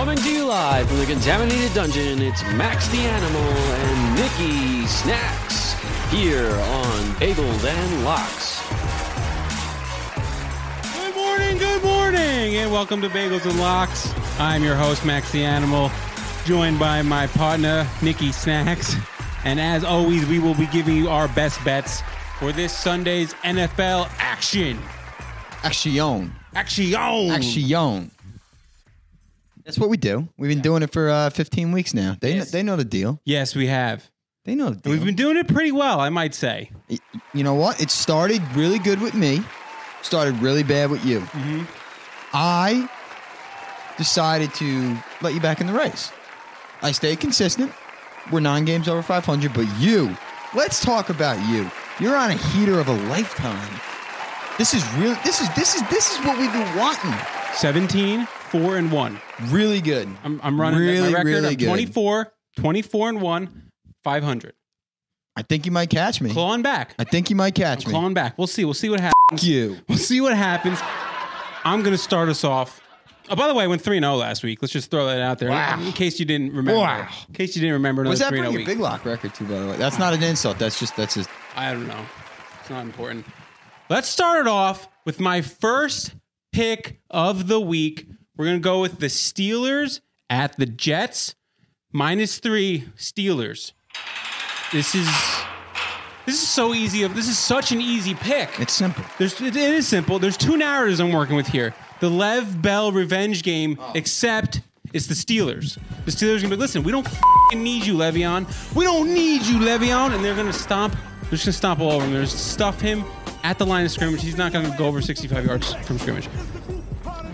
Coming to you live from the Contaminated Dungeon, it's Max the Animal and Nikki Snacks here on Bagels and Locks. Good morning, and welcome to Bagels and Locks. I'm your host, Max the Animal, joined by my partner, Nikki Snacks. And as always, we will be giving you our best bets for this Sunday's NFL action. Action. That's what we do. We've been doing it for 15 weeks now. They know the deal. Yes, we have. They know the deal. We've been doing it pretty well, I might say. You know what? It started really good with me. Started really bad with you. Mm-hmm. I decided to let you back in the race. I stayed consistent. We're 9 games over 500, but you, let's talk about you. You're on a heater of a lifetime. This is real. This is what we've been wanting. 17-4-1. Really good. I'm running my record. Really good. 24-1, 500. I think you might catch me. I'm clawing back. We'll see what happens. We'll see what happens. I'm going to start us off. Oh, by the way, I went 3-0 last week. Let's just throw that out there. Wow. In case you didn't remember. Wow. In case you didn't remember. Was that bringing your Big Lock record too, by the way? That's not an insult. That's just. I don't know. It's not important. Let's start it off with my first pick of the week. We're going to go with the Steelers at the Jets. -3 Steelers. This is so easy. This is such an easy pick. It's simple. It is simple. There's two narratives I'm working with here. The Lev Bell revenge game, except it's the Steelers. The Steelers are going to be, listen, we don't need you, Le'Veon. We don't need you, Le'Veon. And they're going to stomp. They're just going to stomp all over him. They're going to stuff him at the line of scrimmage. He's not going to go over 65 yards from scrimmage.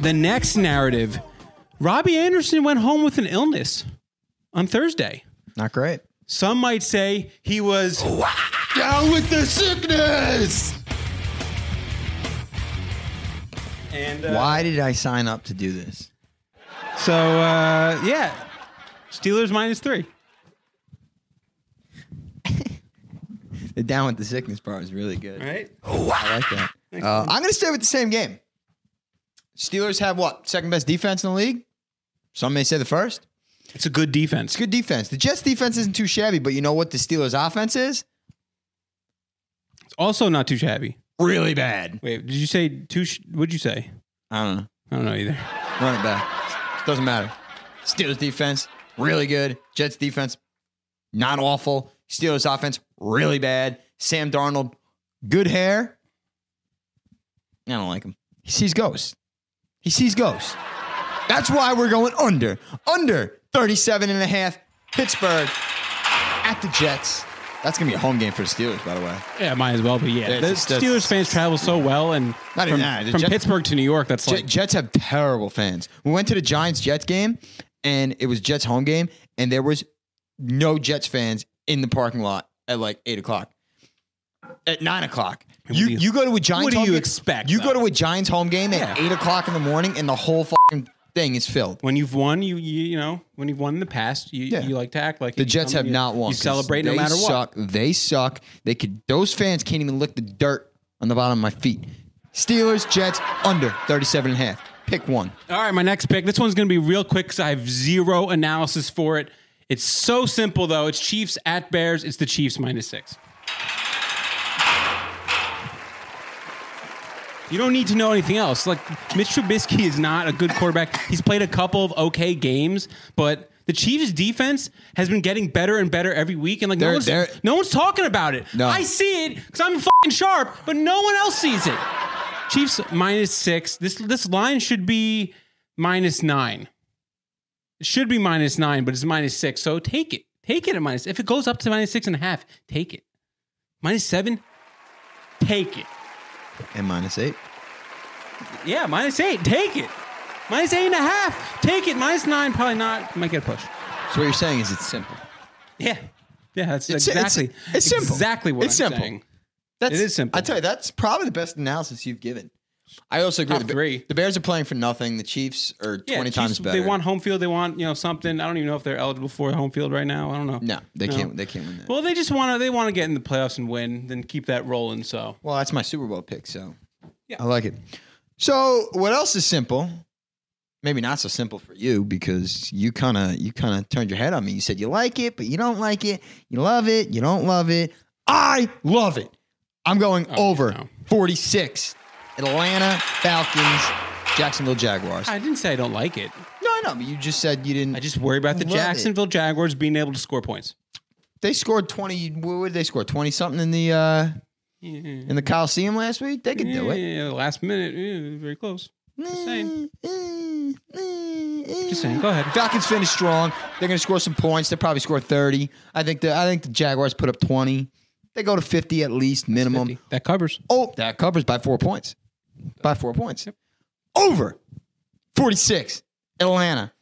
The next narrative, Robbie Anderson went home with an illness on Thursday. Not great. Some might say he was down with the sickness. And why did I sign up to do this? So, Steelers -3. The down with the sickness part was really good. Right? I like that. I'm going to stay with the same game. Steelers have what? Second best defense in the league? Some may say the first. It's a good defense. The Jets defense isn't too shabby, but you know what the Steelers offense is? It's also not too shabby. Really bad. Wait, did you say what'd you say? I don't know. I don't know either. Run it back. Doesn't matter. Steelers defense, really good. Jets defense, not awful. Steelers offense, really bad. Sam Darnold, good hair. I don't like him. He sees ghosts. That's why we're going under. Under 37.5, Pittsburgh at the Jets. That's going to be a home game for the Steelers, by the way. Yeah, might as well. But yeah, Steelers fans travel so well. And from Pittsburgh to New York, that's like. Jets have terrible fans. We went to the Giants-Jets game, and it was Jets home game, and there was no Jets fans in the parking lot at like 8 o'clock. At 9 o'clock. You go to a Giants home game. What do you expect? You go to a Giants home game at 8 o'clock in the morning, and the whole fucking thing is filled. When you've won, when you've won in the past, you like to act like the Jets have not won. You celebrate no matter what. They suck. Those fans can't even lick the dirt on the bottom of my feet. Steelers, Jets, under 37.5. Pick one. All right, my next pick. This one's going to be real quick because I have zero analysis for it. It's so simple, though. It's Chiefs at Bears. It's the Chiefs -6. You don't need to know anything else. Like, Mitch Trubisky is not a good quarterback. He's played a couple of okay games, but the Chiefs' defense has been getting better and better every week, and like no one's talking about it. No. I see it because I'm fucking sharp, but no one else sees it. Chiefs -6. This line should be -9. It should be -9, but it's -6. So take it. Take it at minus. If it goes up to -6.5, take it. -7, take it. And -8. Yeah, -8. Take it. -8.5. Take it. -9. Probably not. Might get a push. So what you're saying is it's simple. Yeah. Yeah, that's exactly. It's simple. Exactly what it's I'm simple. Saying. It is simple. I tell you, that's probably the best analysis you've given. I also agree. The Bears are playing for nothing. The Chiefs are 20 times better. They want home field. They want something. I don't even know if they're eligible for home field right now. I don't know. No, they can't. They can't win that. Well, they just want to. They want to get in the playoffs and win, then keep that rolling. So, well, that's my Super Bowl pick. So, yeah, I like it. So, what else is simple? maybe not so simple for you, because you kind of turned your head on me. You said you like it, but you don't like it. You love it. You don't love it. I love it. I'm going over 46. Atlanta Falcons, Jacksonville Jaguars. I didn't say I don't like it. No, I know, but you just said you didn't. I just worry about the Jacksonville Jaguars being able to score points. They scored 20. What did they score? 20-something in the in the Coliseum last week? They could do it. Yeah, last minute. Yeah, very close. Just saying. Just saying. Go ahead. Falcons finished strong. They're going to score some points. They'll probably score 30. I think the Jaguars put up 20. They go to 50 at least, minimum. 50. That covers. Oh, that covers by 4 points. By 4 points. Yep. Over 46. Atlanta.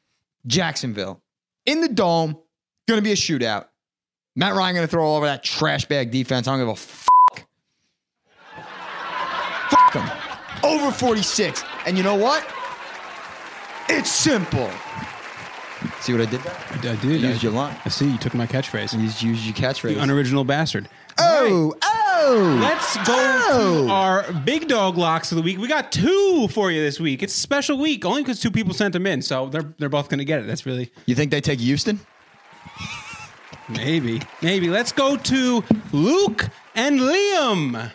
Jacksonville. In the dome. Going to be a shootout. Matt Ryan going to throw all over that trash bag defense. I don't give a fuck. Fuck them. Over 46. And you know what? It's simple. See what I did there? I did. You used your line. I see. You took my catchphrase. You used your catchphrase. The unoriginal bastard. Oh, right. Let's go to our big dog locks of the week. We got two for you this week. It's a special week, only because two people sent them in. So they're both going to get it. That's really... You think they take Houston? Maybe. Let's go to Luke and Liam.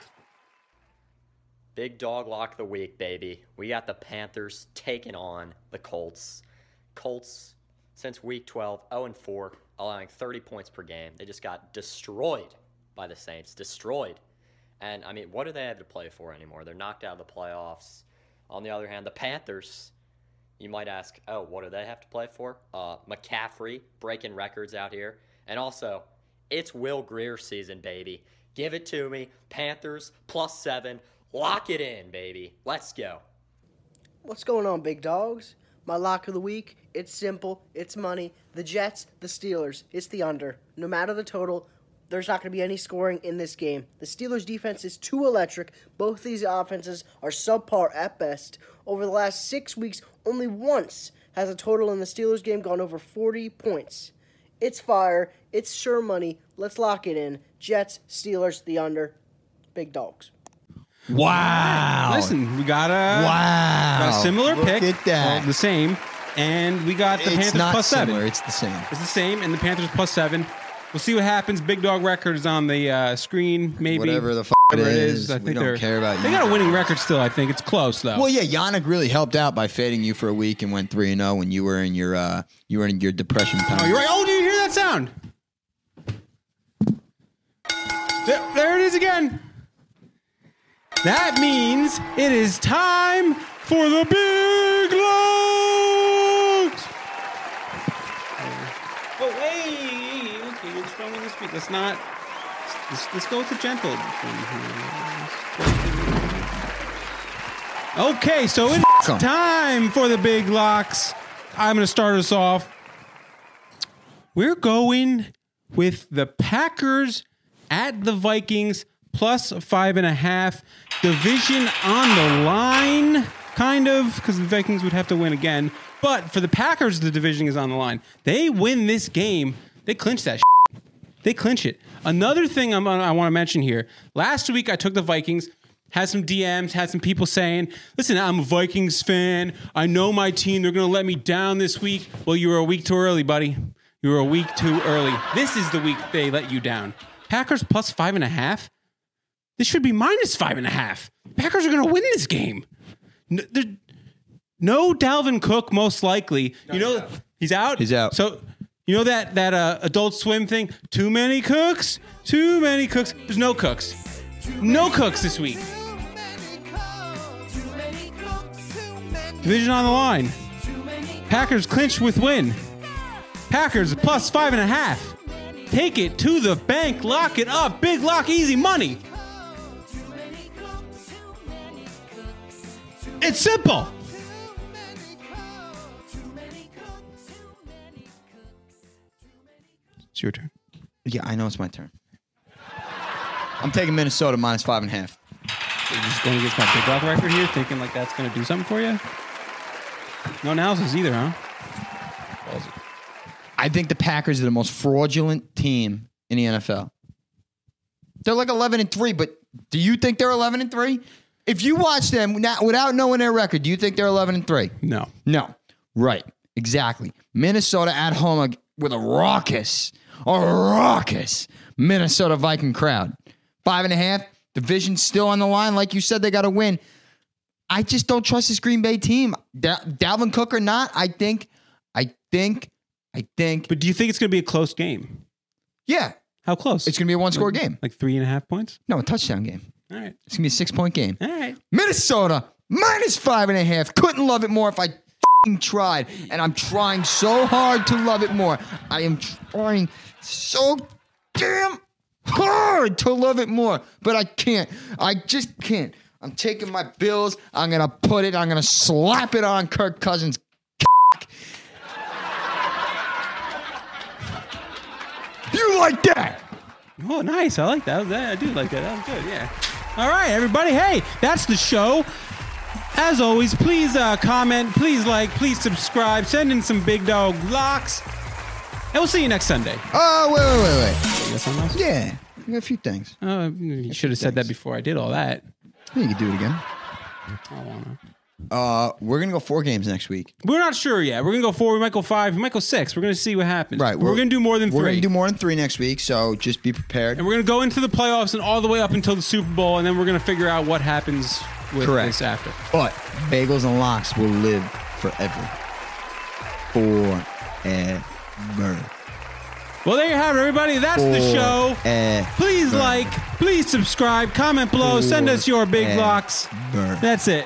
Big dog lock of the week, baby. We got the Panthers taking on the Colts. Colts, since week 12, 0-4, allowing 30 points per game. They just got destroyed by the Saints. Destroyed. And, I mean, what do they have to play for anymore? They're knocked out of the playoffs. On the other hand, the Panthers, you might ask, oh, what do they have to play for? McCaffrey breaking records out here. And also, it's Will Grier season, baby. Give it to me. Panthers, +7. Lock it in, baby. Let's go. What's going on, big dogs? My lock of the week, it's simple, it's money. The Jets, the Steelers, it's the under. No matter the total, there's not going to be any scoring in this game. The Steelers' defense is too electric. Both these offenses are subpar at best. Over the last 6 weeks, only once has a total in the Steelers game gone over 40 points. It's fire, it's sure money. Let's lock it in. Jets, Steelers, the under. Big dogs. Wow. Listen, we got a similar pick. Look at that. The same. And we got the Panthers +7. It's the same. It's the same, and the Panthers +7. We'll see what happens. Big dog record is on the screen, maybe. Whatever the whatever it is. I think we don't care about you. They got a winning record still, I think. It's close, though. Well, yeah, Yannick really helped out by fading you for a week and went 3-0 when you were in your depression time. Oh, you're right. Oh, do you hear that sound? There it is again. That means it is time for the Big Locks! Oh, wait! Okay, what's wrong with this week? Let's not... Let's go with the gentle thing here. Okay, so it's time for the Big Locks. I'm going to start us off. We're going with the Packers at the Vikings +5.5. Division on the line, kind of, because the Vikings would have to win again. But for the Packers, the division is on the line. They win this game. They clinch that shit. They clinch it. Another thing I want to mention here. Last week, I took the Vikings, had some DMs, had some people saying, listen, I'm a Vikings fan. I know my team. They're going to let me down this week. Well, you were a week too early, buddy. You were a week too early. This is the week they let you down. Packers +5.5. This should be -5.5. Packers are going to win this game. No Dalvin Cook, most likely. No, you know, he's out. So, you know that Adult Swim thing? Too many cooks. There's no cooks. No cooks this week. Division on the line. Packers clinch with win. Packers +5.5. Take it to the bank. Lock it up. Big lock, easy money. It's simple. It's your turn. Yeah, I know it's my turn. I'm taking Minnesota -5.5. So you're just going against my big dog record here, thinking like that's going to do something for you? No analysis either, huh? I think the Packers are the most fraudulent team in the NFL. They're like 11-3, but do you think they're 11-3? If you watch them without knowing their record, do you think they're 11-3? No. Right. Exactly. Minnesota at home with a raucous Minnesota Viking crowd. 5.5. Division still on the line. Like you said, they got to win. I just don't trust this Green Bay team. Dalvin Cook or not, I think. But do you think it's going to be a close game? Yeah. How close? It's going to be a one-score game. Like 3.5 points? No, a touchdown game. All right. It's going to be a 6-point game. All right. Minnesota, -5.5. Couldn't love it more if I tried. And I'm trying so hard to love it more. I am trying so damn hard to love it more. But I can't. I just can't. I'm taking my Bills. I'm going to slap it on Kirk Cousins. You like that? Oh, nice. I like that. I do like that. That was good. Yeah. All right, everybody. Hey, that's the show. As always, please comment. Please like. Please subscribe. Send in some big dog locks. And we'll see you next Sunday. Oh, wait. You got something else? Yeah. I got a few things. You should have said that before I did all that. Yeah, you can do it again. I want to. We're going to go 4 games next week. We're not sure yet. We're going to go 4. We might go 5. We might go 6. We're going to see what happens. Right. We're going to do more than 3. We're going to do more than 3 next week, so just be prepared. And we're going to go into the playoffs and all the way up until the Super Bowl, and then we're going to figure out what happens with this after. But Bagels and Locks will live forever. Forever. Well, there you have it, everybody. That's the show. Please like. Please subscribe. Comment below. Send us your big locks. That's it.